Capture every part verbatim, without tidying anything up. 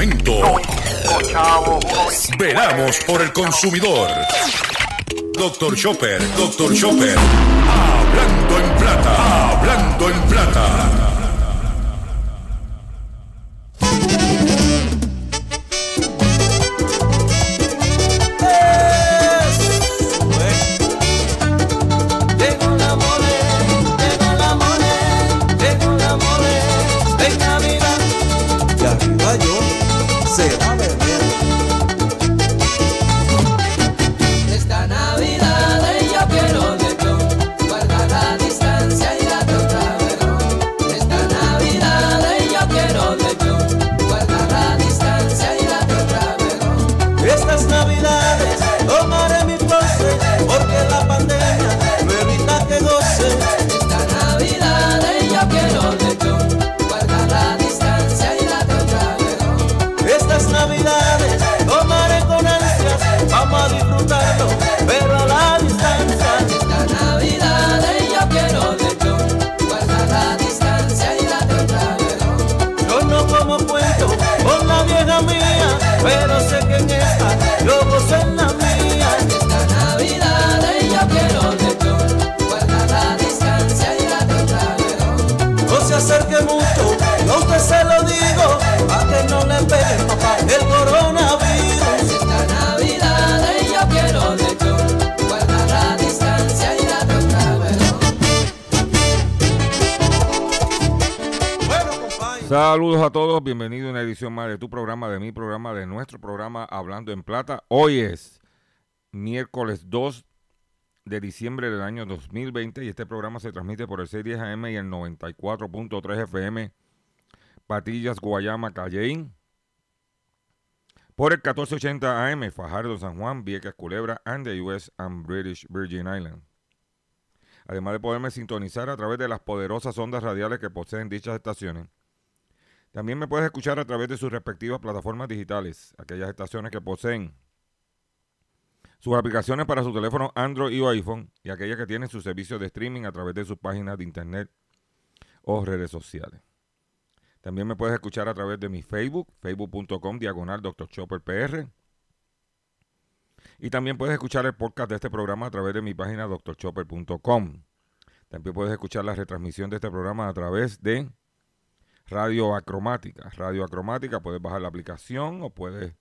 momento. Velamos por el consumidor. Doctor Chopper, Doctor Chopper. Hablando en plata, hablando en plata. Saludos a todos, bienvenidos a una edición más de tu programa, de mi programa, de nuestro programa Hablando en Plata. Hoy es miércoles dos de diciembre del año dos mil veinte y este programa se transmite por el seis diez A M y el noventa y cuatro punto tres F M Patillas, Guayama, Cayeín. Por el catorce ochenta A M Fajardo, San Juan, Vieques, Culebra and the U S and British Virgin Islands. Además de poderme sintonizar a través de las poderosas ondas radiales que poseen dichas estaciones. También me puedes escuchar a través de sus respectivas plataformas digitales, aquellas estaciones que poseen sus aplicaciones para su teléfono Android y o iPhone y aquellas que tienen sus servicios de streaming a través de sus páginas de internet o redes sociales. También me puedes escuchar a través de mi Facebook, facebook.com diagonal Doctor Chopper P R. Y también puedes escuchar el podcast de este programa a través de mi página doctor chopper punto com. También puedes escuchar la retransmisión de este programa a través de Radio Acromática. Radio Acromática, puedes bajar la aplicación o puedes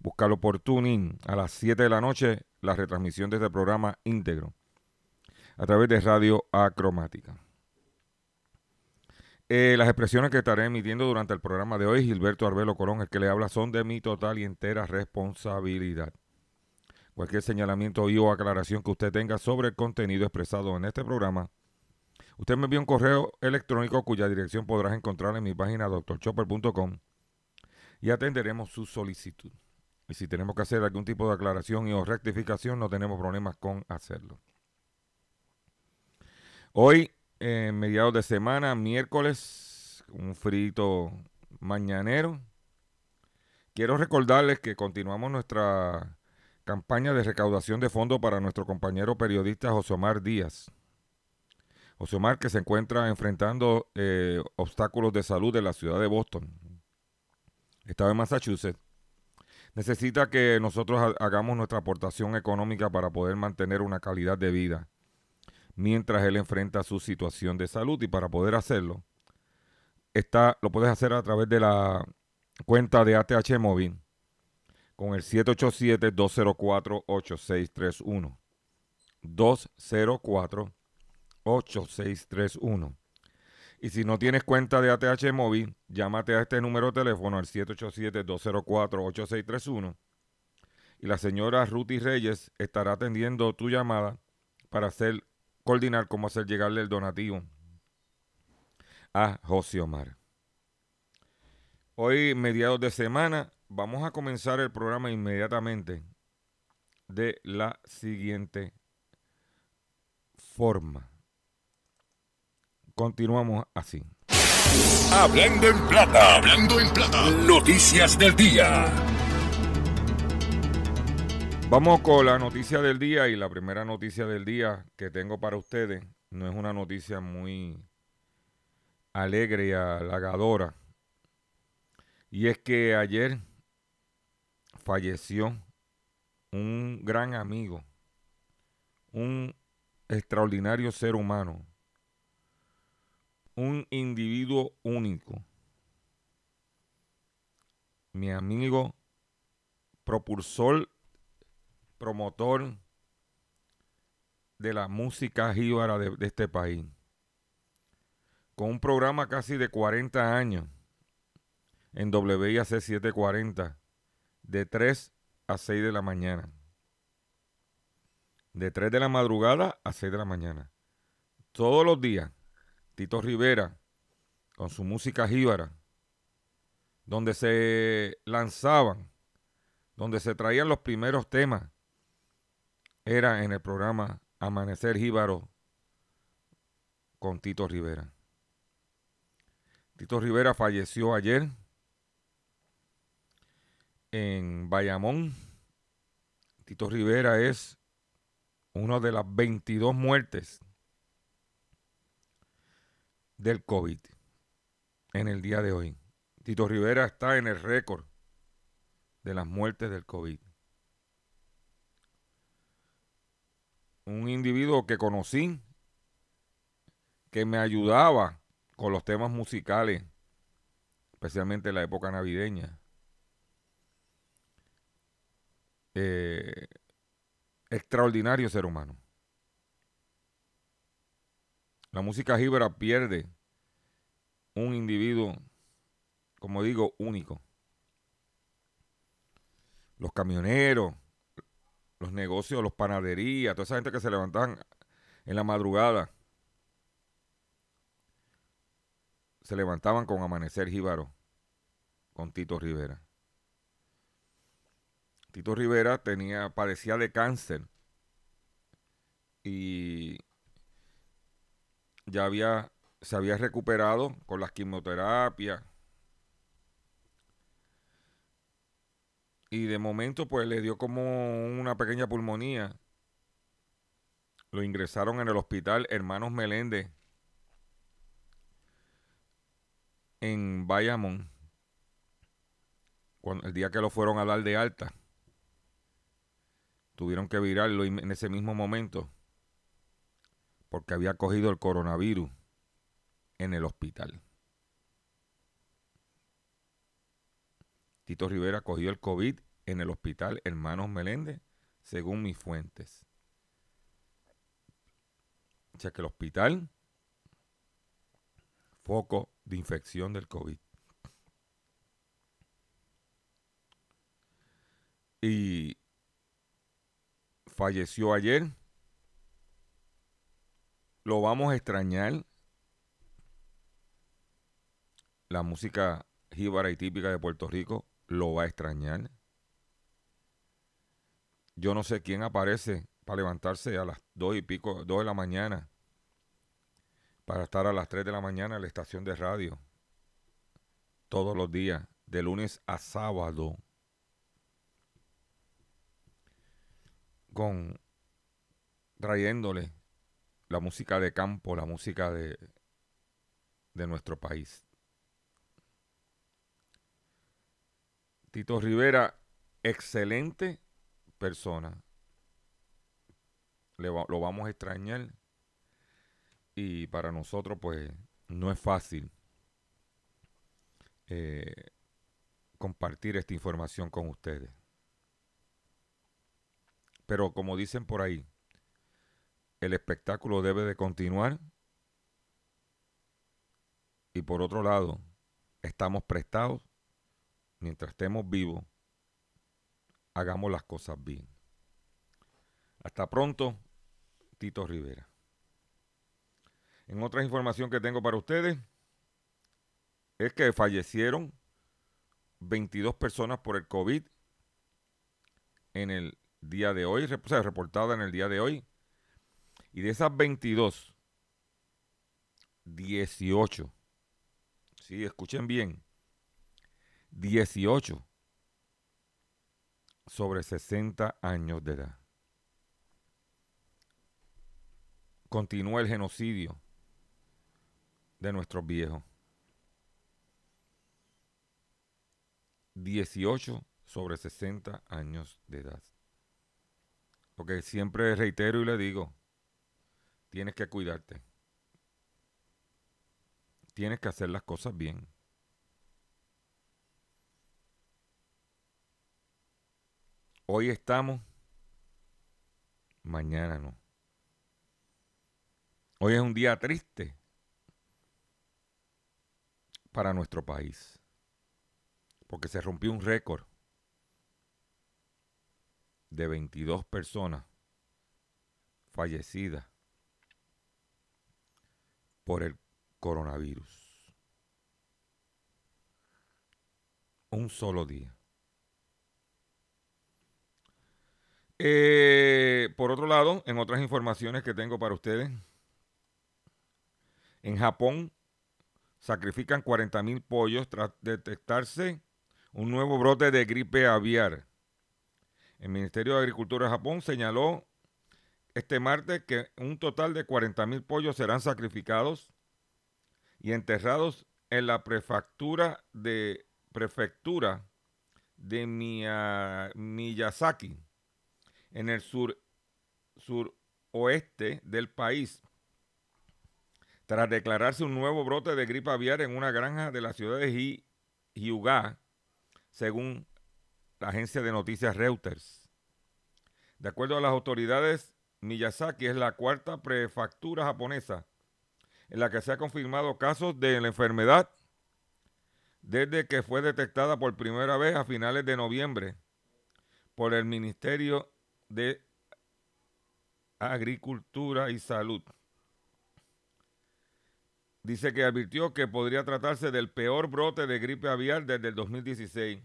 buscarlo por TuneIn. A las siete de la noche, la retransmisión de este programa íntegro a través de Radio Acromática. Eh, las expresiones que estaré emitiendo durante el programa de hoy, Gilberto Arbelo Colón, el que le habla, son de mi total y entera responsabilidad. Cualquier señalamiento y o aclaración que usted tenga sobre el contenido expresado en este programa, usted me envía un correo electrónico cuya dirección podrás encontrar en mi página doctor chopper punto com y atenderemos su solicitud. Y si tenemos que hacer algún tipo de aclaración y o rectificación, no tenemos problemas con hacerlo. Hoy, eh, mediados de semana, miércoles, un frito mañanero. Quiero recordarles que continuamos nuestra campaña de recaudación de fondos para nuestro compañero periodista José Omar Díaz. José Omar, que se encuentra enfrentando eh, obstáculos de salud en la ciudad de Boston, estado de Massachusetts, necesita que nosotros hagamos nuestra aportación económica para poder mantener una calidad de vida mientras él enfrenta su situación de salud. Y para poder hacerlo, está, lo puedes hacer a través de la cuenta de A T H móvil con el siete ocho siete, dos cero cuatro, ocho seis tres uno. dos cero cuatro, ocho seis tres uno. Y si no tienes cuenta de A T H móvil, llámate a este número de teléfono al siete ocho siete, dos cero cuatro, ocho seis tres uno y la señora Ruthie Reyes estará atendiendo tu llamada para hacer coordinar cómo hacer llegarle el donativo a José Omar. Hoy, mediados de semana, vamos a comenzar el programa inmediatamente de la siguiente forma. Continuamos así. Hablando en plata, hablando en plata. Noticias del día. Vamos con la noticia del día y la primera noticia del día que tengo para ustedes no es una noticia muy alegre y halagadora. Y es que ayer falleció un gran amigo, un extraordinario ser humano, un individuo único, mi amigo, propulsor, promotor de la música jíbara de, de este país, con un programa casi de cuarenta años en W I A C setecientos cuarenta, de tres a seis de la mañana. De tres de la madrugada a seis de la mañana. Todos los días, Tito Rivera, con su música jíbara, donde se lanzaban, donde se traían los primeros temas, era en el programa Amanecer Jíbaro con Tito Rivera. Tito Rivera falleció ayer en Bayamón. Tito Rivera es una de las veintidós muertes del COVID en el día de hoy. Tito Rivera está en el récord de las muertes del COVID. Un individuo que conocí, que me ayudaba con los temas musicales, especialmente en la época navideña. Eh, extraordinario ser humano. La música jíbara pierde un individuo, como digo, único. Los camioneros, los negocios, los panaderías, toda esa gente que se levantaban en la madrugada, se levantaban con Amanecer Jíbaro, con Tito Rivera. Tito Rivera tenía, padecía de cáncer y ya había, se había recuperado con las quimioterapias y de momento pues le dio como una pequeña pulmonía. Lo ingresaron en el hospital Hermanos Meléndez en Bayamón cuando, el día que lo fueron a dar de alta. Tuvieron que virarlo en ese mismo momento porque había cogido el coronavirus en el hospital. Tito Rivera cogió el COVID en el hospital Hermanos Meléndez, según mis fuentes. O sea que el hospital, foco de infección del COVID. Y falleció ayer. Lo vamos a extrañar. La música jíbara y típica de Puerto Rico lo va a extrañar. Yo no sé quién aparece para levantarse a las dos y pico, dos de la mañana, para estar a las tres de la mañana en la estación de radio todos los días, de lunes a sábado, con trayéndole la música de campo, la música de, de nuestro país. Tito Rivera, excelente persona. Le va, lo vamos a extrañar y para nosotros pues no es fácil eh, compartir esta información con ustedes. Pero como dicen por ahí, el espectáculo debe de continuar y por otro lado, estamos prestados mientras estemos vivos, hagamos las cosas bien. Hasta pronto, Tito Rivera. En otra información que tengo para ustedes, es que fallecieron veintidós personas por el COVID en el día de hoy, o sea, reportada en el día de hoy, y de esas veintidós, dieciocho, sí, escuchen bien, dieciocho sobre sesenta años de edad. Continúa el genocidio de nuestros viejos. dieciocho sobre sesenta años de edad. Lo que siempre reitero y le digo, tienes que cuidarte. Tienes que hacer las cosas bien. Hoy estamos, mañana no. Hoy es un día triste para nuestro país, porque se rompió un récord de veintidós personas fallecidas por el coronavirus. Un solo día. Eh, por otro lado, en otras informaciones que tengo para ustedes, en Japón sacrifican cuarenta mil pollos tras detectarse un nuevo brote de gripe aviar. El Ministerio de Agricultura de Japón señaló este martes que un total de cuarenta mil pollos serán sacrificados y enterrados en la prefectura de, prefectura de Miyazaki, en el sur, suroeste del país, tras declararse un nuevo brote de gripe aviar en una granja de la ciudad de Hyugá, según la agencia de noticias Reuters. De acuerdo a las autoridades, Miyazaki es la cuarta prefectura japonesa en la que se han confirmado casos de la enfermedad desde que fue detectada por primera vez a finales de noviembre por el Ministerio de Agricultura y Salud. Dice que advirtió que podría tratarse del peor brote de gripe aviar desde el dos mil dieciséis,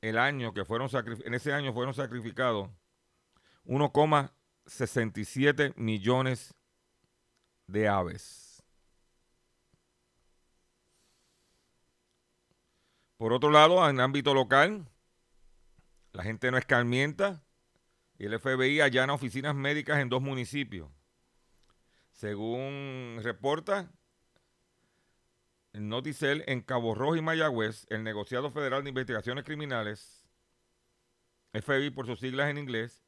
el año que fueron en ese año fueron sacrificados uno coma sesenta y siete millones de aves. Por otro lado, en ámbito local, la gente no escarmienta y el F B I allana oficinas médicas en dos municipios. Según reporta el Noticel, en Cabo Rojo y Mayagüez, el Negociado Federal de Investigaciones Criminales, F B I por sus siglas en inglés,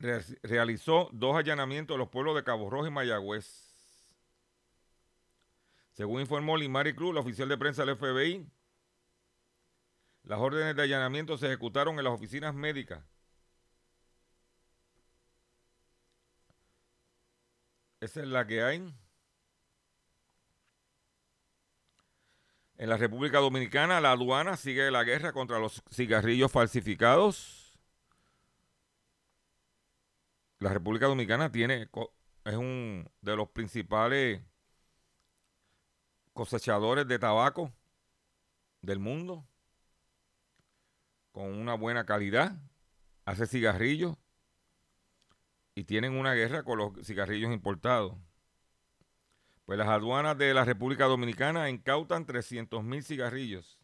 re- realizó dos allanamientos a los pueblos de Cabo Rojo y Mayagüez. Según informó Limari Cruz, la oficial de prensa del F B I, las órdenes de allanamiento se ejecutaron en las oficinas médicas. Esa es la que hay. En la República Dominicana, la aduana sigue la guerra contra los cigarrillos falsificados. La República Dominicana tiene, es uno de los principales cosechadores de tabaco del mundo, con una buena calidad, hace cigarrillos, y tienen una guerra con los cigarrillos importados. Pues las aduanas de la República Dominicana incautan trescientos mil cigarrillos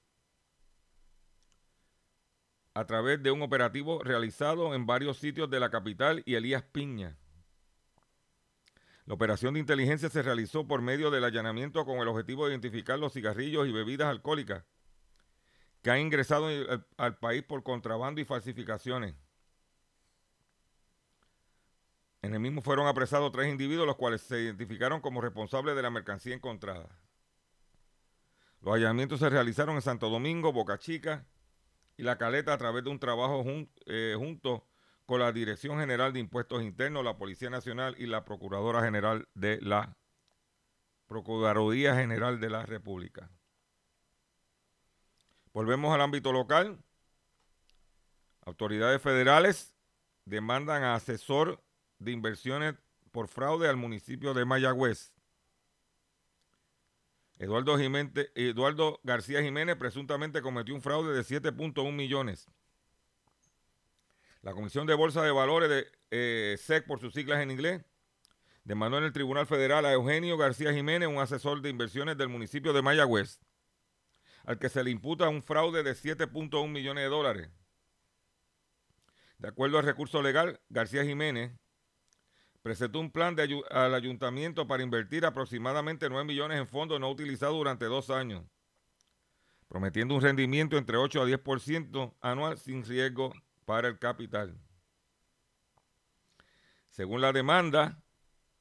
a través de un operativo realizado en varios sitios de la capital y Elías Piña. La operación de inteligencia se realizó por medio del allanamiento con el objetivo de identificar los cigarrillos y bebidas alcohólicas que han ingresado al, al país por contrabando y falsificaciones. En el mismo fueron apresados tres individuos, los cuales se identificaron como responsables de la mercancía encontrada. Los allanamientos se realizaron en Santo Domingo, Boca Chica y La Caleta a través de un trabajo jun, eh, junto con la Dirección General de Impuestos Internos, la Policía Nacional y la Procuradora General de la Procuraduría General de la República. Volvemos al ámbito local. Autoridades federales demandan a asesor de inversiones por fraude al municipio de Mayagüez. Eduardo, Jiménez, Eduardo García Jiménez presuntamente cometió un fraude de siete punto uno millones. La Comisión de Bolsa de Valores de eh, S E C, por sus siglas en inglés, demandó en el Tribunal Federal a Eugenio García Jiménez, un asesor de inversiones del municipio de Mayagüez, al que se le imputa un fraude de siete punto uno millones de dólares. De acuerdo al recurso legal, García Jiménez presentó un plan de ayu al ayuntamiento para invertir aproximadamente nueve millones en fondos no utilizados durante dos años, prometiendo un rendimiento entre ocho a diez por ciento anual sin riesgo para el capital. Según la demanda,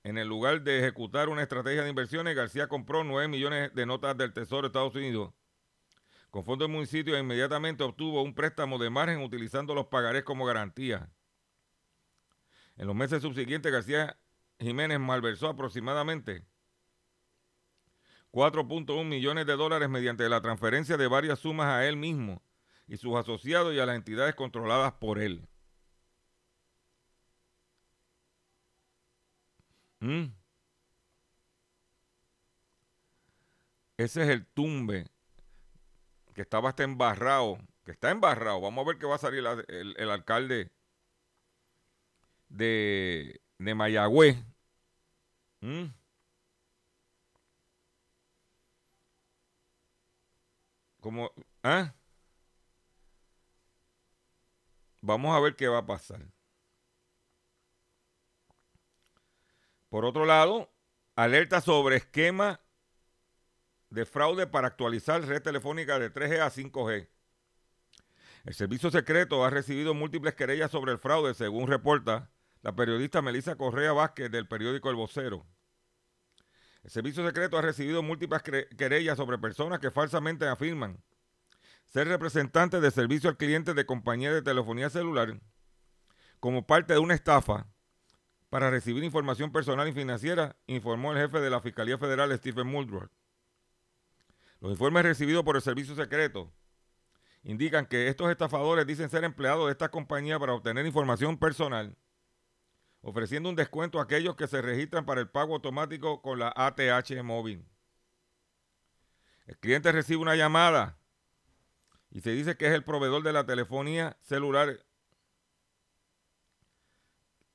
en el lugar de ejecutar una estrategia de inversiones, García compró nueve millones de notas del Tesoro de Estados Unidos con fondos del municipio e inmediatamente obtuvo un préstamo de margen utilizando los pagarés como garantía. En los meses subsiguientes, García Jiménez malversó aproximadamente cuatro punto uno millones de dólares mediante la transferencia de varias sumas a él mismo y sus asociados y a las entidades controladas por él. ¿Mm? Ese es el tumbe que estaba hasta embarrado, que está embarrado. Vamos a ver qué va a salir el, el, el alcalde de, de Mayagüez. ¿Mm? Como, ¿eh? Vamos a ver qué va a pasar. Por otro lado, alerta sobre esquema de fraude para actualizar red telefónica de tres G a cinco G. El servicio secreto ha recibido múltiples querellas sobre el fraude, según reporta la periodista Melissa Correa Vázquez del periódico El Vocero. El servicio secreto ha recibido múltiples querellas sobre personas que falsamente afirman ser representantes de servicio al cliente de compañías de telefonía celular como parte de una estafa para recibir información personal y financiera, informó el jefe de la Fiscalía Federal, Stephen Muldrow. Los informes recibidos por el servicio secreto indican que estos estafadores dicen ser empleados de esta compañía para obtener información personal, ofreciendo un descuento a aquellos que se registran para el pago automático con la A T H móvil. El cliente recibe una llamada y se dice que es el proveedor de la telefonía celular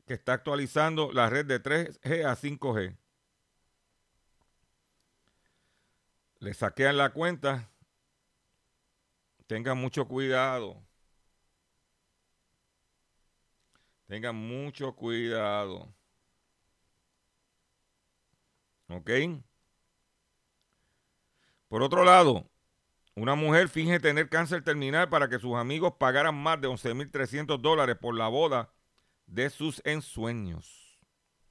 que está actualizando la red de tres G a cinco G. Le saquean la cuenta. Tengan mucho cuidado. Tengan mucho cuidado. ¿Ok? Por otro lado, una mujer finge tener cáncer terminal para que sus amigos pagaran más de once mil trescientos dólares por la boda de sus ensueños.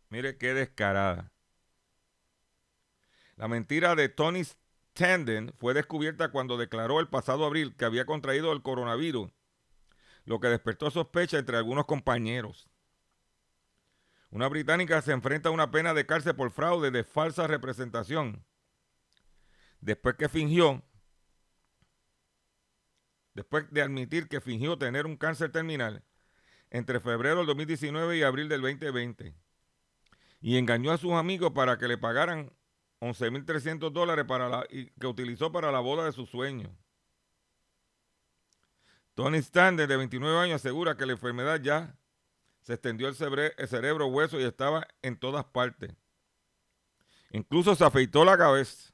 Mire qué descarada. La mentira de Tony Standen fue descubierta cuando declaró el pasado abril que había contraído el coronavirus, lo que despertó sospecha entre algunos compañeros. Una británica se enfrenta a una pena de cárcel por fraude de falsa representación, después que fingió, después de admitir que fingió tener un cáncer terminal entre febrero del dos mil diecinueve y abril del veinte veinte, y engañó a sus amigos para que le pagaran once mil trescientos dólares para la, que utilizó para la boda de sus sueños. Tony Standen, de veintinueve años, asegura que la enfermedad ya se extendió el, cebre, el cerebro, hueso y estaba en todas partes. Incluso se afeitó la cabeza.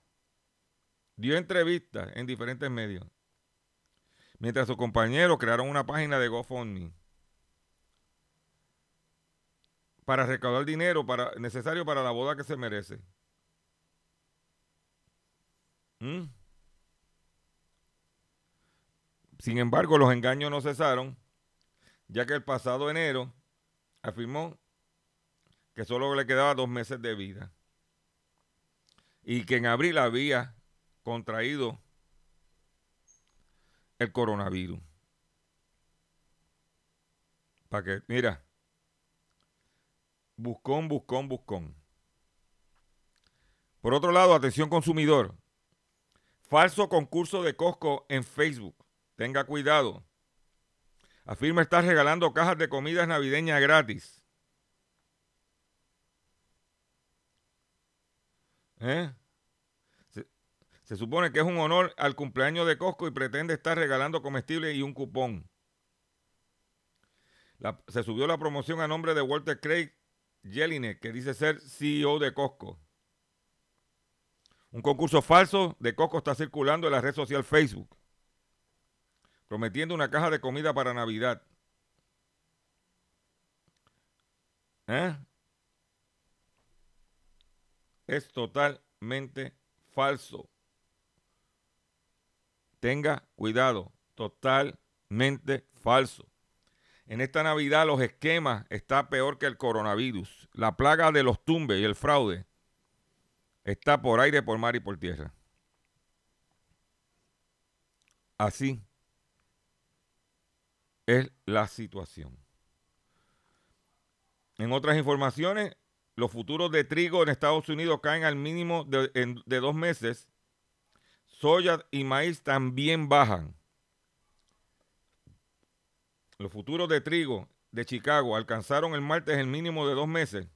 Dio entrevistas en diferentes medios, mientras sus compañeros crearon una página de GoFundMe para recaudar dinero para, necesario para la boda que se merece. ¿Mm? Sin embargo, los engaños no cesaron, ya que el pasado enero afirmó que solo le quedaba dos meses de vida y que en abril había contraído el coronavirus. Para que, mira, buscón, buscón, buscón. Por otro lado, atención consumidor, falso concurso de Costco en Facebook. Tenga cuidado. Afirma estar regalando cajas de comidas navideñas gratis. ¿Eh? Se, se supone que es un honor al cumpleaños de Costco y pretende estar regalando comestibles y un cupón. La, se subió la promoción a nombre de Walter Craig Jelinek, que dice ser C E O de Costco. Un concurso falso de Costco está circulando en la red social Facebook, prometiendo una caja de comida para Navidad. ¿Eh? Es totalmente falso. Tenga cuidado, totalmente falso. En esta Navidad los esquemas están peor que el coronavirus. La plaga de los tumbes y el fraude está por aire, por mar y por tierra. Así es la situación. En otras informaciones, los futuros de trigo en Estados Unidos caen al mínimo de, en, de dos meses. Soya y maíz también bajan. Los futuros de trigo de Chicago alcanzaron el martes el mínimo de dos meses,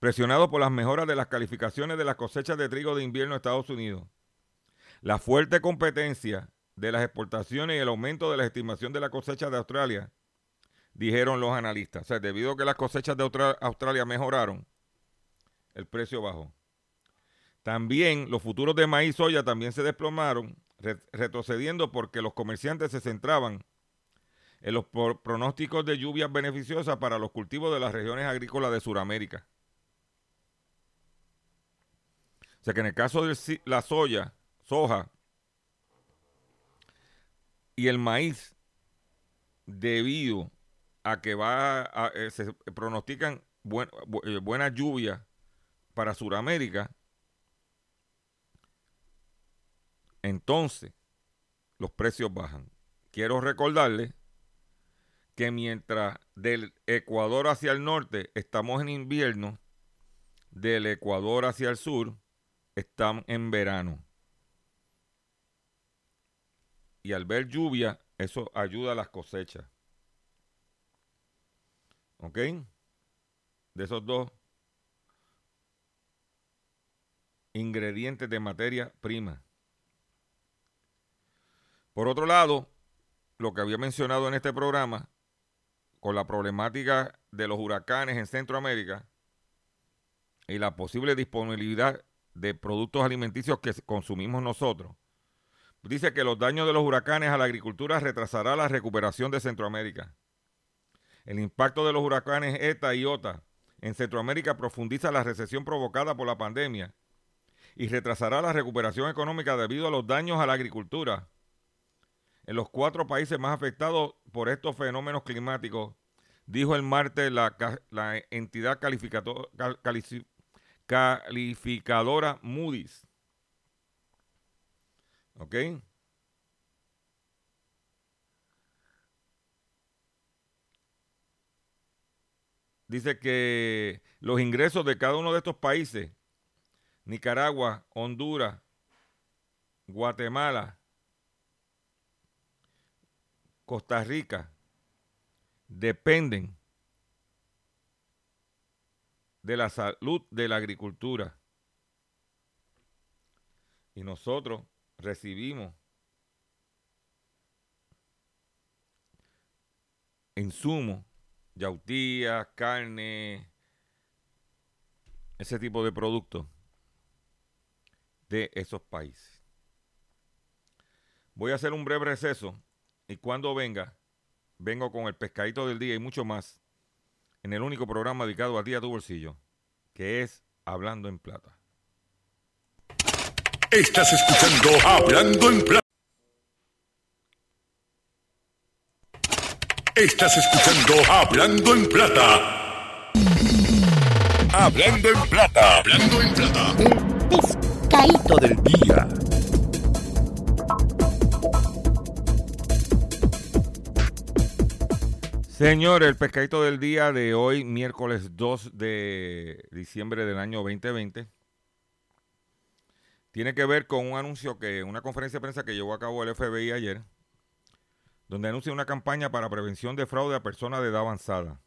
presionados por las mejoras de las calificaciones de las cosechas de trigo de invierno de Estados Unidos. La fuerte competencia de las exportaciones y el aumento de la estimación de la cosecha de Australia, dijeron los analistas. O sea, debido a que las cosechas de Australia mejoraron, el precio bajó. También los futuros de maíz y soya también se desplomaron, retrocediendo porque los comerciantes se centraban en los pronósticos de lluvias beneficiosas para los cultivos de las regiones agrícolas de Sudamérica. O sea que en el caso de la soya, soja y el maíz, debido a que va a, eh, se pronostican buen, bu, eh, buenas lluvias para Sudamérica, entonces los precios bajan. Quiero recordarles que mientras del Ecuador hacia el norte estamos en invierno, del Ecuador hacia el sur están en verano. Y al ver lluvia, eso ayuda a las cosechas. ¿Ok? De esos dos ingredientes de materia prima. Por otro lado, lo que había mencionado en este programa, con la problemática de los huracanes en Centroamérica y la posible disponibilidad de productos alimenticios que consumimos nosotros, dice que los daños de los huracanes a la agricultura retrasará la recuperación de Centroamérica. El impacto de los huracanes ETA y OTA en Centroamérica profundiza la recesión provocada por la pandemia y retrasará la recuperación económica debido a los daños a la agricultura en los cuatro países más afectados por estos fenómenos climáticos, dijo el martes la, la entidad calificador, calific, calificadora Moody's. ¿Ok? Dice que los ingresos de cada uno de estos países, Nicaragua, Honduras, Guatemala, Costa Rica, dependen de la salud de la agricultura. Y nosotros recibimos insumos, yautías, carne, ese tipo de productos de esos países. Voy a hacer un breve receso y cuando venga, vengo con el pescadito del día y mucho más en el único programa dedicado a ti, a tu bolsillo, que es Hablando en Plata. Estás escuchando Hablando en Plata. Estás escuchando Hablando en Plata. Hablando en Plata. Hablando en Plata. El pescadito del día. Señores, el pescadito del día de hoy, miércoles dos de diciembre del año veinte veinte. Tiene que ver con un anuncio, que una conferencia de prensa que llevó a cabo el F B I ayer, donde anuncia una campaña para prevención de fraude a personas de edad avanzada.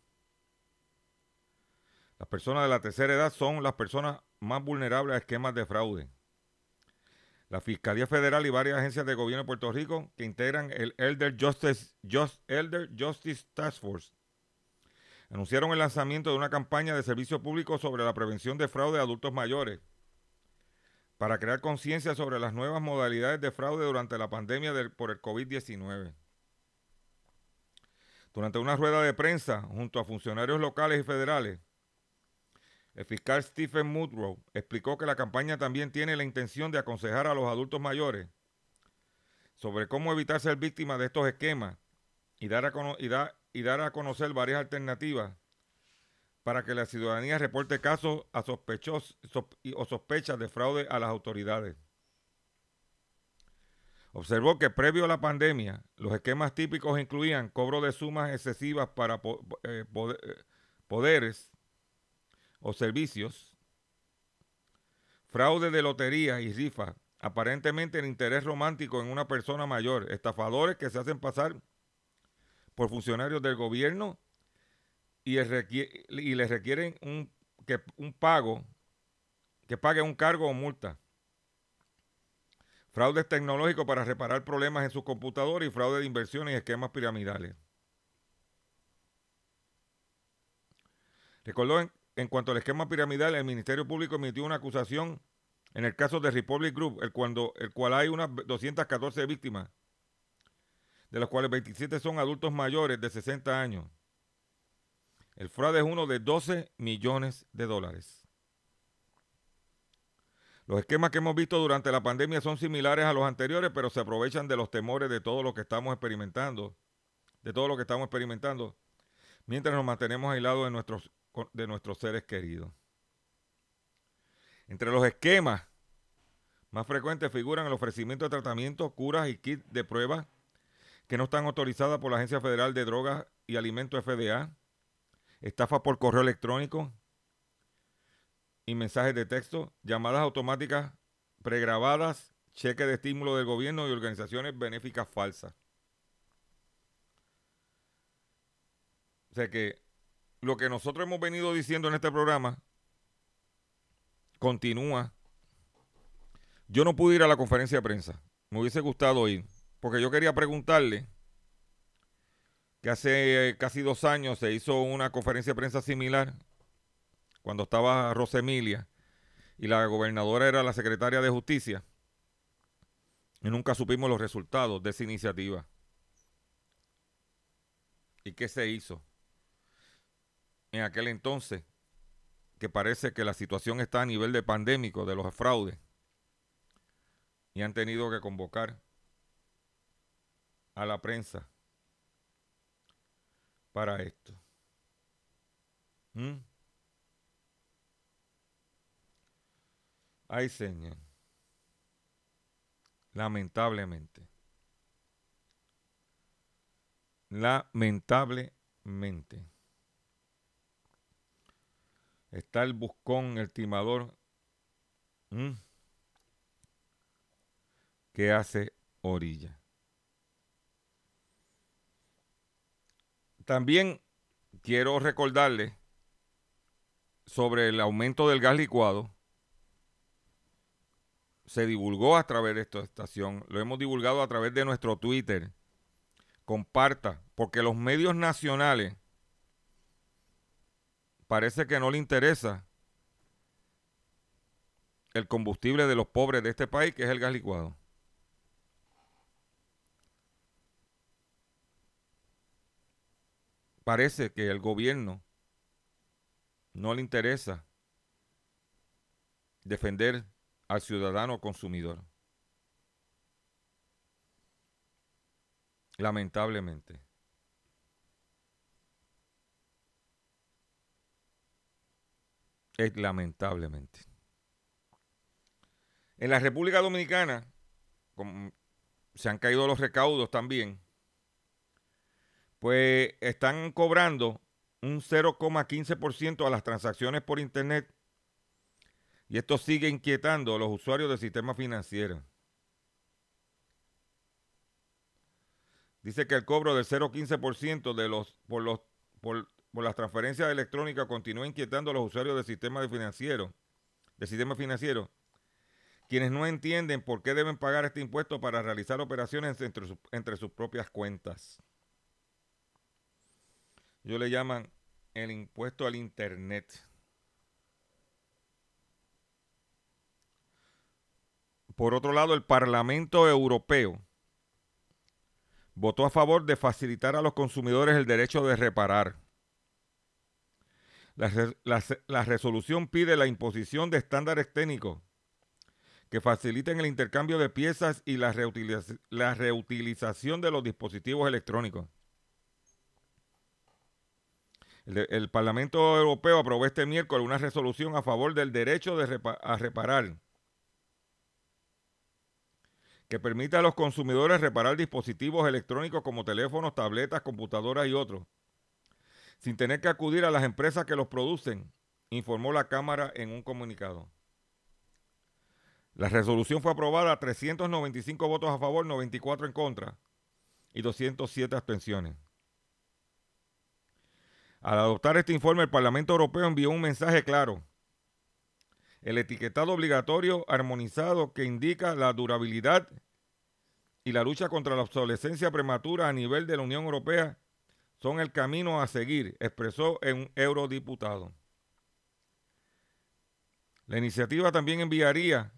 Las personas de la tercera edad son las personas más vulnerables a esquemas de fraude. La Fiscalía Federal y varias agencias de gobierno de Puerto Rico que integran el Elder Justice, Just, Elder Justice Task Force anunciaron el lanzamiento de una campaña de servicio público sobre la prevención de fraude a adultos mayores, para crear conciencia sobre las nuevas modalidades de fraude durante la pandemia del, por el COVID diecinueve. Durante una rueda de prensa, junto a funcionarios locales y federales, el fiscal Stephen Muldrow explicó que la campaña también tiene la intención de aconsejar a los adultos mayores sobre cómo evitar ser víctima de estos esquemas y dar a, cono- y da- y dar a conocer varias alternativas para que la ciudadanía reporte casos a sospechos sospe- o sospechas de fraude a las autoridades. Observó que previo a la pandemia, los esquemas típicos incluían cobro de sumas excesivas para po- eh, poder- eh, poderes o servicios, fraude de lotería y rifas, aparentemente el interés romántico en una persona mayor, estafadores que se hacen pasar por funcionarios del gobierno y, requiere, y les requieren un, que, un pago, que pague un cargo o multa. Fraudes tecnológicos para reparar problemas en sus computadoras y fraude de inversiones y esquemas piramidales. Recordó en, en cuanto al esquema piramidal, el Ministerio Público emitió una acusación en el caso de Republic Group, el, cuando, el cual hay unas doscientas catorce víctimas, de las cuales veintisiete son adultos mayores de sesenta años. El fraude es uno de doce millones de dólares. Los esquemas que hemos visto durante la pandemia son similares a los anteriores, pero se aprovechan de los temores de todo lo que estamos experimentando, de todo lo que estamos experimentando, mientras nos mantenemos aislados de nuestros, de nuestros seres queridos. Entre los esquemas más frecuentes figuran el ofrecimiento de tratamientos, curas y kits de pruebas que no están autorizadas por la Agencia Federal de Drogas y Alimentos F D A, estafas por correo electrónico y mensajes de texto, llamadas automáticas pregrabadas, cheques de estímulo del gobierno y organizaciones benéficas falsas. O sea que lo que nosotros hemos venido diciendo en este programa continúa. Yo no pude ir a la conferencia de prensa. Me hubiese gustado ir, porque yo quería preguntarle que hace casi dos años se hizo una conferencia de prensa similar cuando estaba Rosemilia y la gobernadora era la secretaria de Justicia y nunca supimos los resultados de esa iniciativa. ¿Y qué se hizo? En aquel entonces, que parece que la situación está a nivel de pandémico, de los fraudes, y han tenido que convocar a la prensa para esto. ¿Mm? Ay, señor. Lamentablemente. Lamentablemente. Está el buscón, el timador, ¿Mm? que hace orilla. También quiero recordarle sobre el aumento del gas licuado. Se divulgó a través de esta estación, lo hemos divulgado a través de nuestro Twitter. Comparta, porque los medios nacionales parece que no le interesa el combustible de los pobres de este país, que es el gas licuado. Parece que el gobierno no le interesa defender al ciudadano consumidor. Lamentablemente. Es lamentablemente. En la República Dominicana se han caído los recaudos también. Pues están cobrando un cero coma quince por ciento a las transacciones por internet. Y esto sigue inquietando a los usuarios del sistema financiero. Dice que el cobro del cero coma quince por ciento de los, por los por, por las transferencias electrónicas continúa inquietando a los usuarios del sistema financiero, del sistema financiero, quienes no entienden por qué deben pagar este impuesto para realizar operaciones entre, su, entre sus propias cuentas. Ellos le llaman el impuesto al internet. Por otro lado, el Parlamento Europeo votó a favor de facilitar a los consumidores el derecho de reparar. La, la, la resolución pide la imposición de estándares técnicos que faciliten el intercambio de piezas y la, reutiliz la reutilización de los dispositivos electrónicos. El, el Parlamento Europeo aprobó este miércoles una resolución a favor del derecho de repa a reparar, que permite a los consumidores reparar dispositivos electrónicos como teléfonos, tabletas, computadoras y otros, sin tener que acudir a las empresas que los producen, informó la Cámara en un comunicado. La resolución fue aprobada a trescientos noventa y cinco votos a favor, noventa y cuatro en contra y doscientas siete abstenciones. Al adoptar este informe, el Parlamento Europeo envió un mensaje claro: el etiquetado obligatorio armonizado que indica la durabilidad y la lucha contra la obsolescencia prematura a nivel de la Unión Europea son el camino a seguir, expresó un eurodiputado. La iniciativa también enviaría,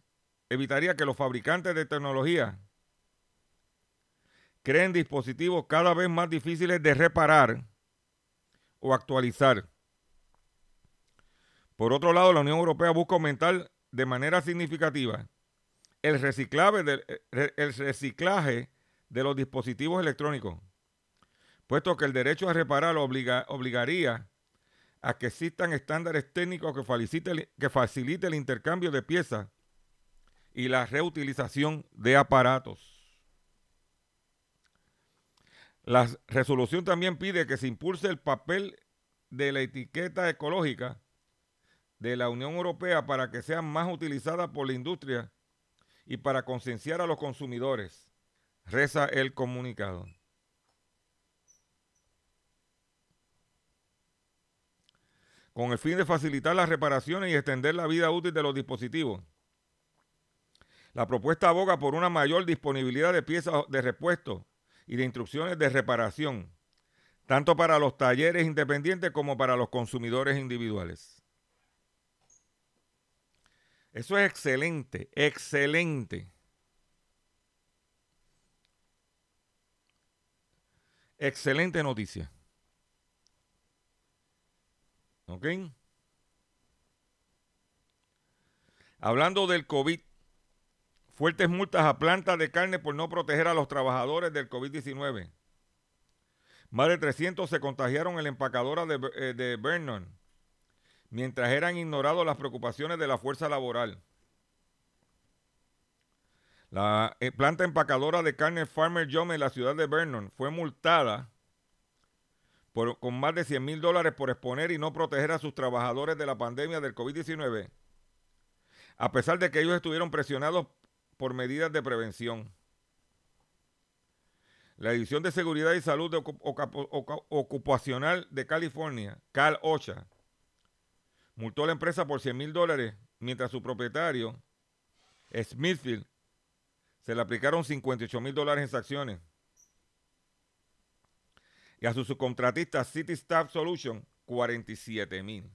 evitaría que los fabricantes de tecnología creen dispositivos cada vez más difíciles de reparar o actualizar. Por otro lado, la Unión Europea busca aumentar de manera significativa el reciclaje de, el reciclaje de los dispositivos electrónicos, puesto que el derecho a reparar obliga, obligaría a que existan estándares técnicos que facilite, que facilite el intercambio de piezas y la reutilización de aparatos. La resolución también pide que se impulse el papel de la etiqueta ecológica de la Unión Europea para que sea más utilizada por la industria y para concienciar a los consumidores, reza el comunicado. Con el fin de facilitar las reparaciones y extender la vida útil de los dispositivos, la propuesta aboga por una mayor disponibilidad de piezas de repuesto y de instrucciones de reparación, tanto para los talleres independientes como para los consumidores individuales. Eso es excelente, excelente. Excelente noticia. ¿Ok? Hablando del COVID, fuertes multas a plantas de carne por no proteger a los trabajadores del COVID diecinueve. Más de trescientos se contagiaron en la empacadora de, eh, de Vernon, mientras eran ignorados las preocupaciones de la fuerza laboral. La eh, planta empacadora de carne Farmer John en la ciudad de Vernon fue multada Por, con más de cien mil dólares por exponer y no proteger a sus trabajadores de la pandemia del COVID diecinueve, a pesar de que ellos estuvieron presionados por medidas de prevención. La División de Seguridad y Salud de Ocup Ocup Ocupacional de California, Cal OSHA, multó a la empresa por cien mil dólares, mientras su propietario, Smithfield, se le aplicaron cincuenta y ocho mil dólares en sanciones. Y a su subcontratista City Staff Solution, cuarenta y siete mil.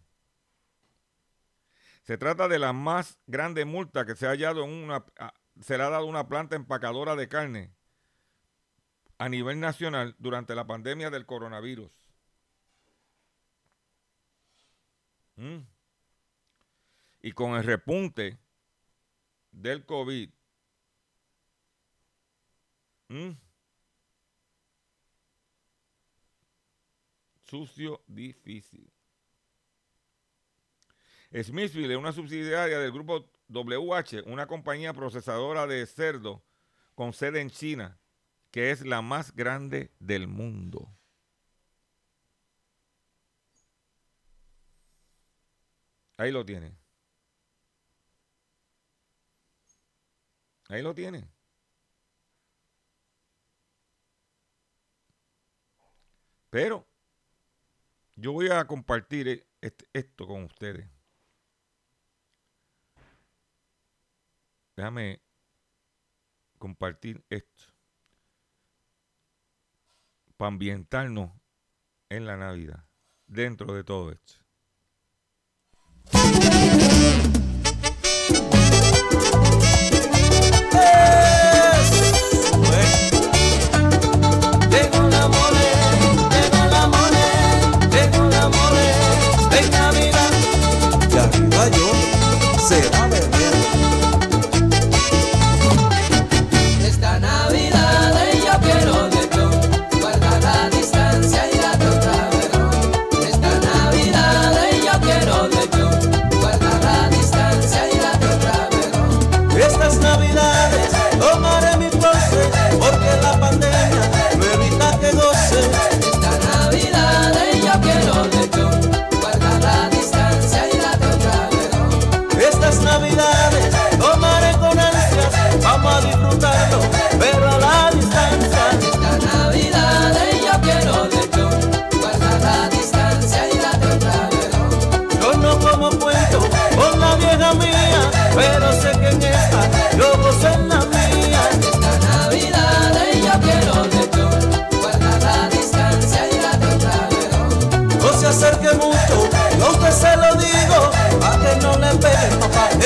Se trata de la más grande multa que se ha hallado en una, se le ha dado una planta empacadora de carne a nivel nacional durante la pandemia del coronavirus. ¿Mm? Y con el repunte del COVID. ¿Mm? Sucio, difícil. Smithfield es una subsidiaria del grupo W H, una compañía procesadora de cerdo con sede en China, que es la más grande del mundo. Ahí lo tiene. Ahí lo tiene. Pero yo voy a compartir este, esto con ustedes. Déjame compartir esto para ambientarnos en la Navidad, dentro de todo esto. Será de miedo.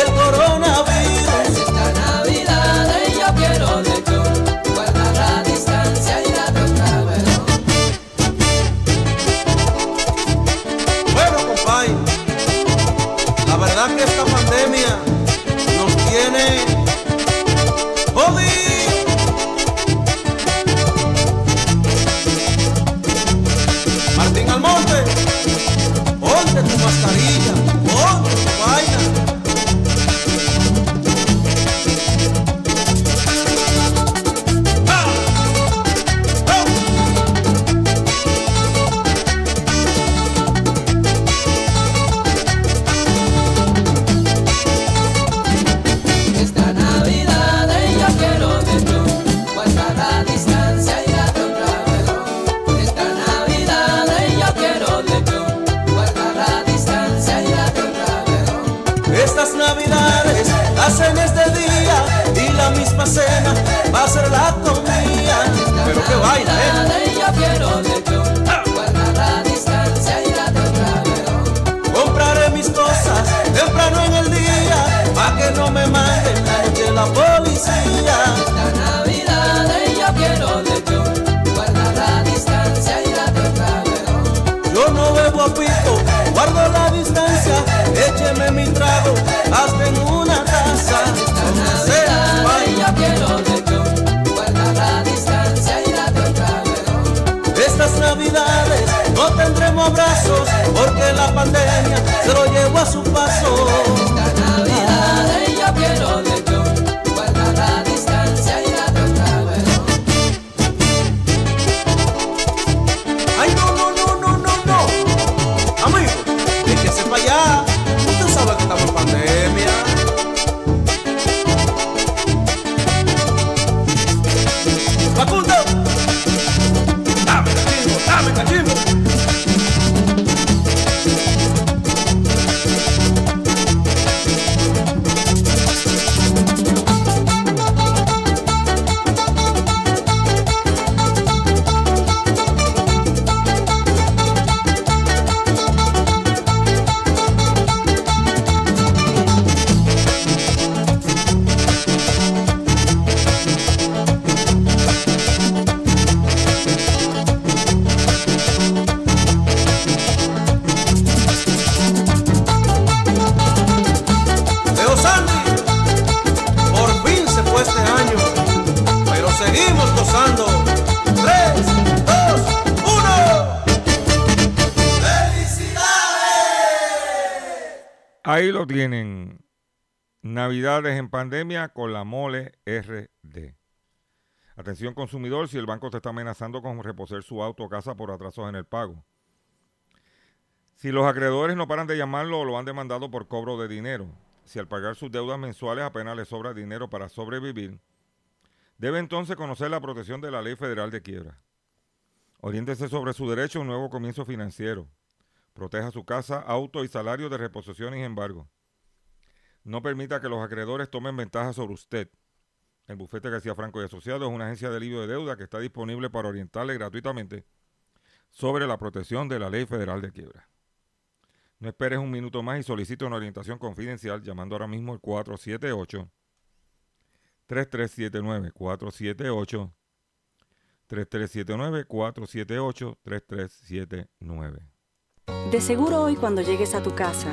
del coronavirus. Esta Navidad yo quiero lechón, guardar la distancia y date un cabelón. Bueno, compadre, la verdad que esta pandemia nos tiene jodidos. Tu mascarilla, ponte tu vaina. ¡Ah! ¡Ah! Esta Navidad yo quiero de tú, guardar la distancia y date un trago. Esta Navidad yo quiero de tú. Estas Navidades hacen este día y la misma cena va a ser la comida. Pero qué vaina, ¿eh? Yo quiero lechón, guardar la distancia y date un trago. Compraré mis cosas temprano en el día pa' que no me manden la noche la policía. Esta Navidad yo quiero lechón, guardar la distancia y date un trago. Yo no bebo a pico, guardo la distancia, écheme mi trago, hazme en una taza. Esta Navidad yo quiero lechón, guarda la distancia y date un trago. Estas Navidades no tendremos abrazos, porque la pandemia se lo llevó a su paso. Esta Navidad yo quiero lechón, guarda la distancia y date un trago. Ay, no, no, no, no, no, no. Amigo, hay que sepa ya. Sabe que estamos en pandemia. Facundo, dame cachimbo, dame cachimbo. Ahí lo tienen, Navidades en pandemia con la Mole R D. Atención consumidor, si el banco te está amenazando con reposer su auto o casa por atrasos en el pago. Si los acreedores no paran de llamarlo o lo han demandado por cobro de dinero. Si al pagar sus deudas mensuales apenas le sobra dinero para sobrevivir, debe entonces conocer la protección de la Ley Federal de Quiebra. Oriéntese sobre su derecho a un nuevo comienzo financiero. Proteja su casa, auto y salario de reposición y embargo. No permita que los acreedores tomen ventaja sobre usted. El Bufete García Franco y Asociados es una agencia de alivio de deuda que está disponible para orientarle gratuitamente sobre la protección de la Ley Federal de Quiebra. No esperes un minuto más y solicite una orientación confidencial llamando ahora mismo al cuatro siete ocho, tres tres siete nueve, cuatro siete ocho, tres tres siete nueve. De seguro hoy cuando llegues a tu casa,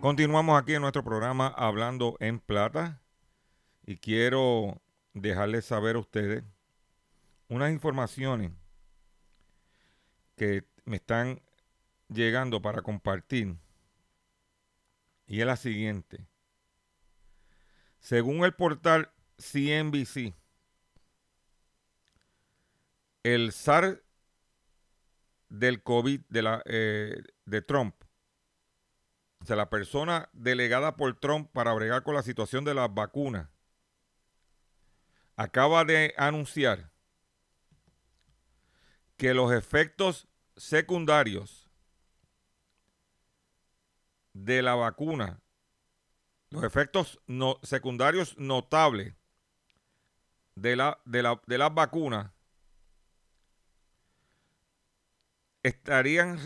Continuamos aquí en nuestro programa Hablando en Plata y quiero dejarles saber a ustedes unas informaciones que me están llegando para compartir y es la siguiente. Según el portal C N B C, el zar del COVID de, la, eh, de Trump, o sea, la persona delegada por Trump para bregar con la situación de las vacunas, acaba de anunciar que los efectos secundarios de la vacuna, los efectos no, secundarios notables de la, de la, de las vacunas estarían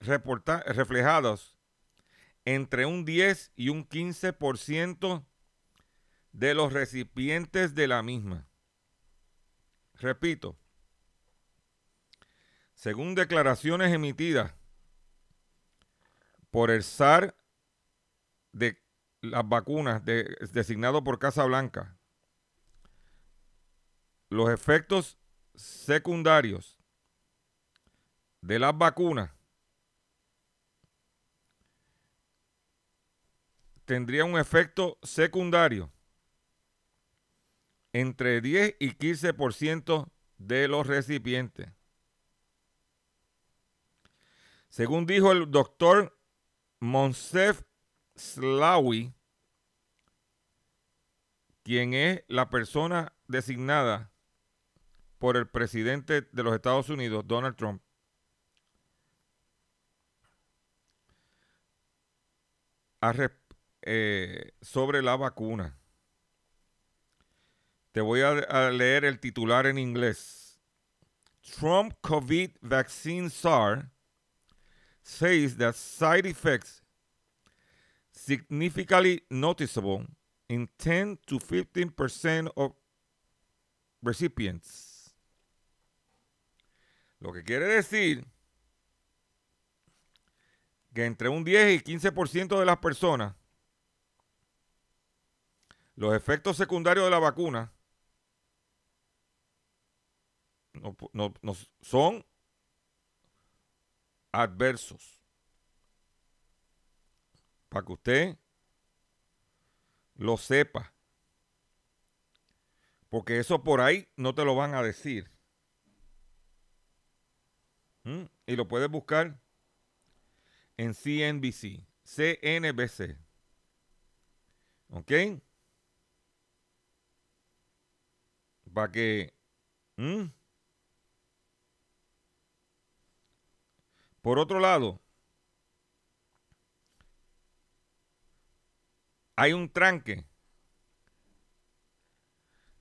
reporta, reflejados entre un diez y un quince por ciento de los recipientes de la misma. Repito, según declaraciones emitidas por el S A R de las vacunas de, designado por Casa Blanca, los efectos secundarios de las vacunas tendría un efecto secundario entre diez y quince por ciento de los recipientes. Según dijo el doctor Monsef Slawi, quien es la persona designada por el presidente de los Estados Unidos, Donald Trump, a eh, sobre la vacuna. Te voy a, a leer el titular en inglés. Trump COVID vaccine S A R says that side effects significantly noticeable in ten to fifteen percent of recipients. Lo que quiere decir que entre un diez y quince por ciento de las personas, los efectos secundarios de la vacuna no, no, no, son adversos. Para que usted lo sepa. Porque eso por ahí no te lo van a decir. ¿Mm? Y lo puedes buscar en C N B C. C N B C. ¿Ok? Para que... ¿Mm? Por otro lado, hay un tranque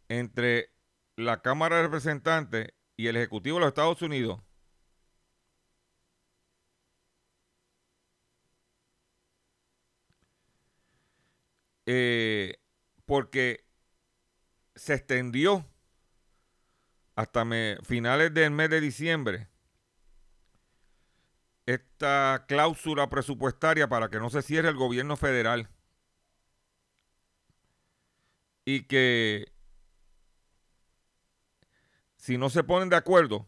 entre la Cámara de Representantes y el Ejecutivo de los Estados Unidos eh, porque se extendió hasta me, finales del mes de diciembre esta cláusula presupuestaria para que no se cierre el gobierno federal y que si no se ponen de acuerdo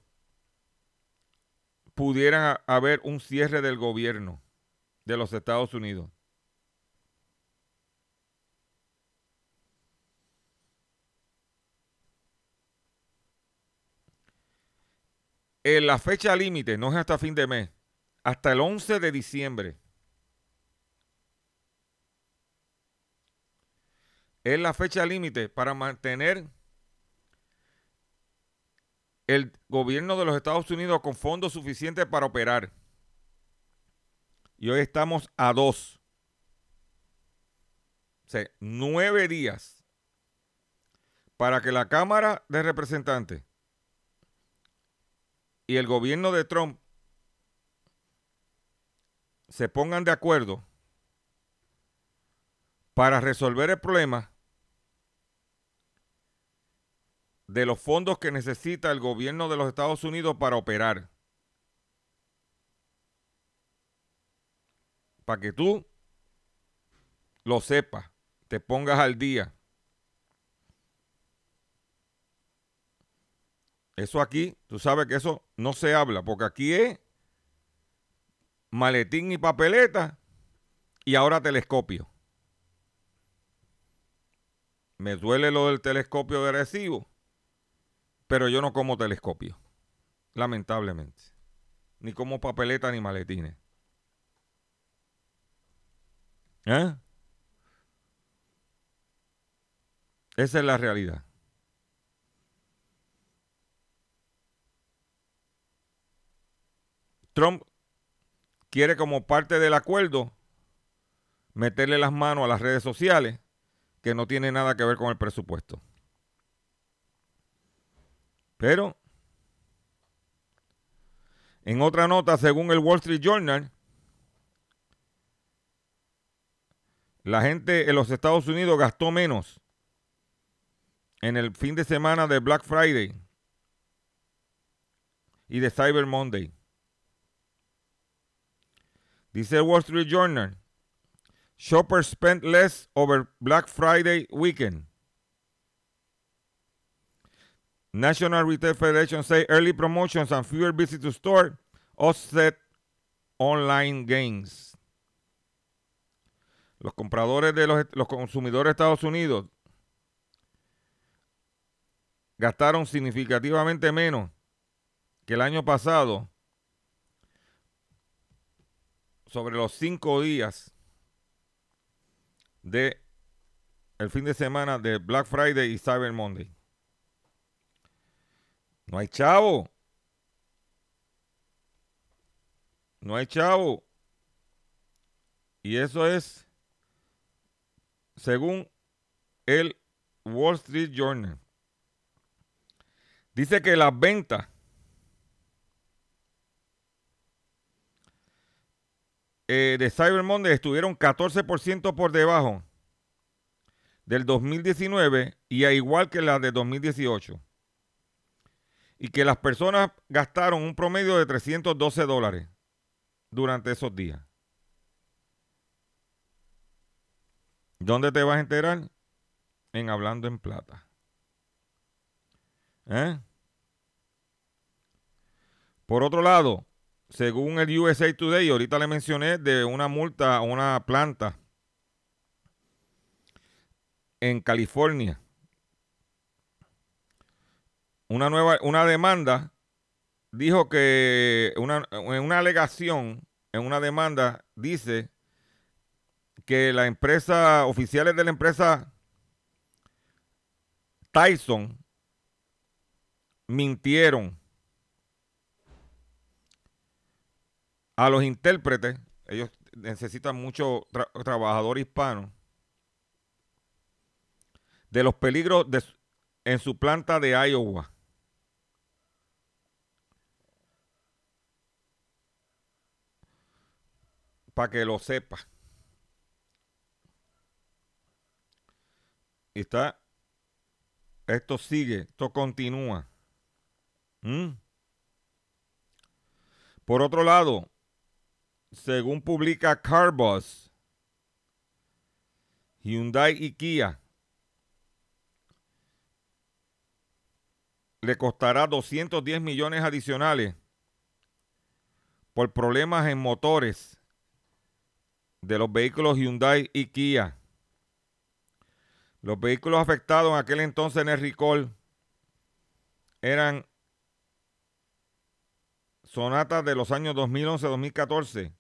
pudiera haber un cierre del gobierno de los Estados Unidos. En la fecha límite no es hasta fin de mes, hasta el once de diciembre. Es la fecha límite para mantener el gobierno de los Estados Unidos con fondos suficientes para operar. Y hoy estamos a dos. O sea, nueve días para que la Cámara de Representantes y el gobierno de Trump se pongan de acuerdo para resolver el problema de los fondos que necesita el gobierno de los Estados Unidos para operar. Para que tú lo sepas, te pongas al día. Eso aquí, tú sabes que eso no se habla, porque aquí es maletín y papeleta y ahora telescopio. Me duele lo del telescopio de Arecibo, pero yo no como telescopio, lamentablemente. Ni como papeleta ni maletines. ¿Eh? Esa es la realidad. Trump quiere, como parte del acuerdo, meterle las manos a las redes sociales, que no tiene nada que ver con el presupuesto. Pero, en otra nota, según el Wall Street Journal, la gente en los Estados Unidos gastó menos en el fin de semana de Black Friday y de Cyber Monday. Dice el Wall Street Journal, shoppers spent less over Black Friday weekend. National Retail Federation say early promotions and fewer visits to store offset online gains. Los compradores de los, los consumidores de Estados Unidos gastaron significativamente menos que el año pasado sobre los cinco días de el fin de semana de Black Friday y Cyber Monday. No hay chavo. No hay chavo. Y eso es según el Wall Street Journal. Dice que las ventas eh, de Cyber Monday estuvieron catorce por ciento por debajo del dos mil diecinueve y a igual que las de dos mil dieciocho. Y que las personas gastaron un promedio de trescientos doce dólares durante esos días. ¿Dónde te vas a enterar? En Hablando en Plata. ¿Eh? Por otro lado, según el U S A Today, ahorita le mencioné de una multa a una planta en California. Una nueva, una demanda dijo que una, una alegación en una demanda dice que la empresa, oficiales de la empresa Tyson mintieron a los intérpretes. Ellos necesitan mucho tra- trabajador hispano, de los peligros de, en su planta de Iowa. Para que lo sepa. Y está, esto sigue, esto continúa. ¿Mm? Por otro lado, según publica Carbos, Hyundai y Kia, le costará doscientos diez millones adicionales por problemas en motores de los vehículos Hyundai y Kia. Los vehículos afectados en aquel entonces en el recall eran Sonatas de los años dos mil once a dos mil catorce,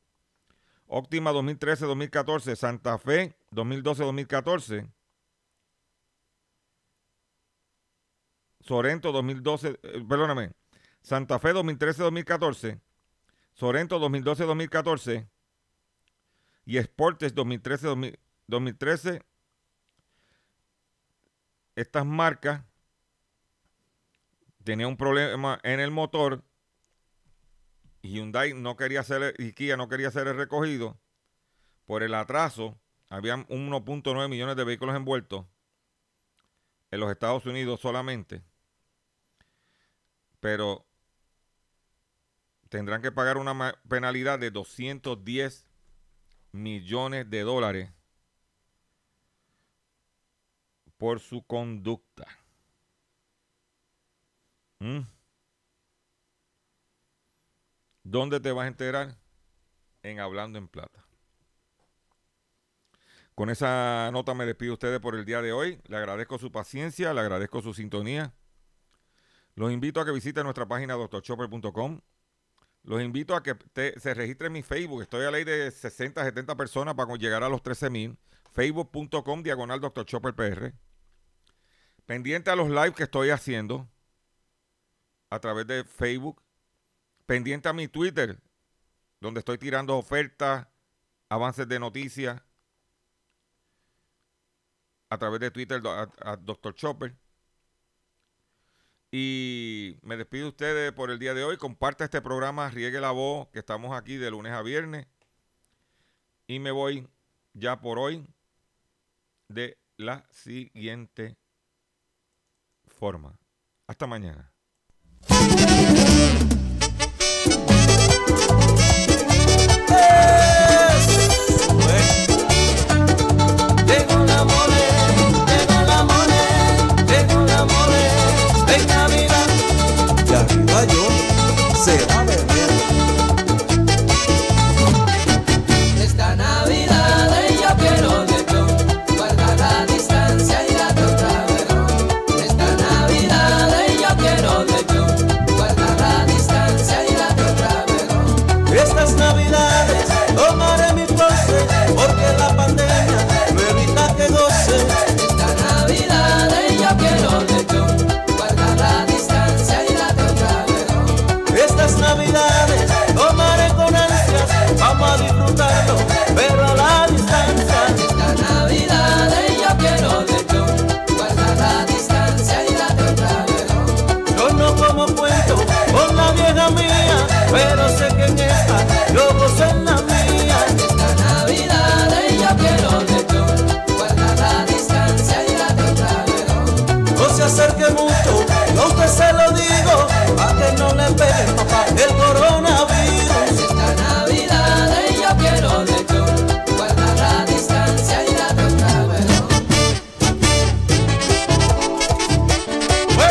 Optima dos mil trece a dos mil catorce, Santa Fe dos mil doce a dos mil catorce, Sorento dos mil doce, perdóname, Santa Fe dos mil trece a dos mil catorce, Sorento dos mil doce a dos mil catorce y Sportage dos mil trece a dos mil trece. Estas marcas tenían un problema en el motor. Hyundai no quería hacer, y Kia no quería hacer el recogido por el atraso. Habían uno punto nueve millones de vehículos envueltos en los Estados Unidos solamente. Pero tendrán que pagar una penalidad de doscientos diez millones de dólares por su conducta. ¿Mm? ¿Dónde te vas a enterar? En Hablando en Plata. Con esa nota me despido a ustedes por el día de hoy. Le agradezco su paciencia, le agradezco su sintonía. Los invito a que visiten nuestra página doctor chopper punto com. Los invito a que te, se registren en mi Facebook. Estoy a ley de sesenta, setenta personas para llegar a los trece mil. Facebook punto com diagonal doctor chopper P R. Pendiente a los live que estoy haciendo a través de Facebook. Pendiente a mi Twitter, donde estoy tirando ofertas, avances de noticias, a través de Twitter a, a doctor Chopper. Y me despido de ustedes por el día de hoy. Comparta este programa, riegue la voz, que estamos aquí de lunes a viernes. Y me voy ya por hoy de la siguiente forma. Hasta mañana. ¡Hey!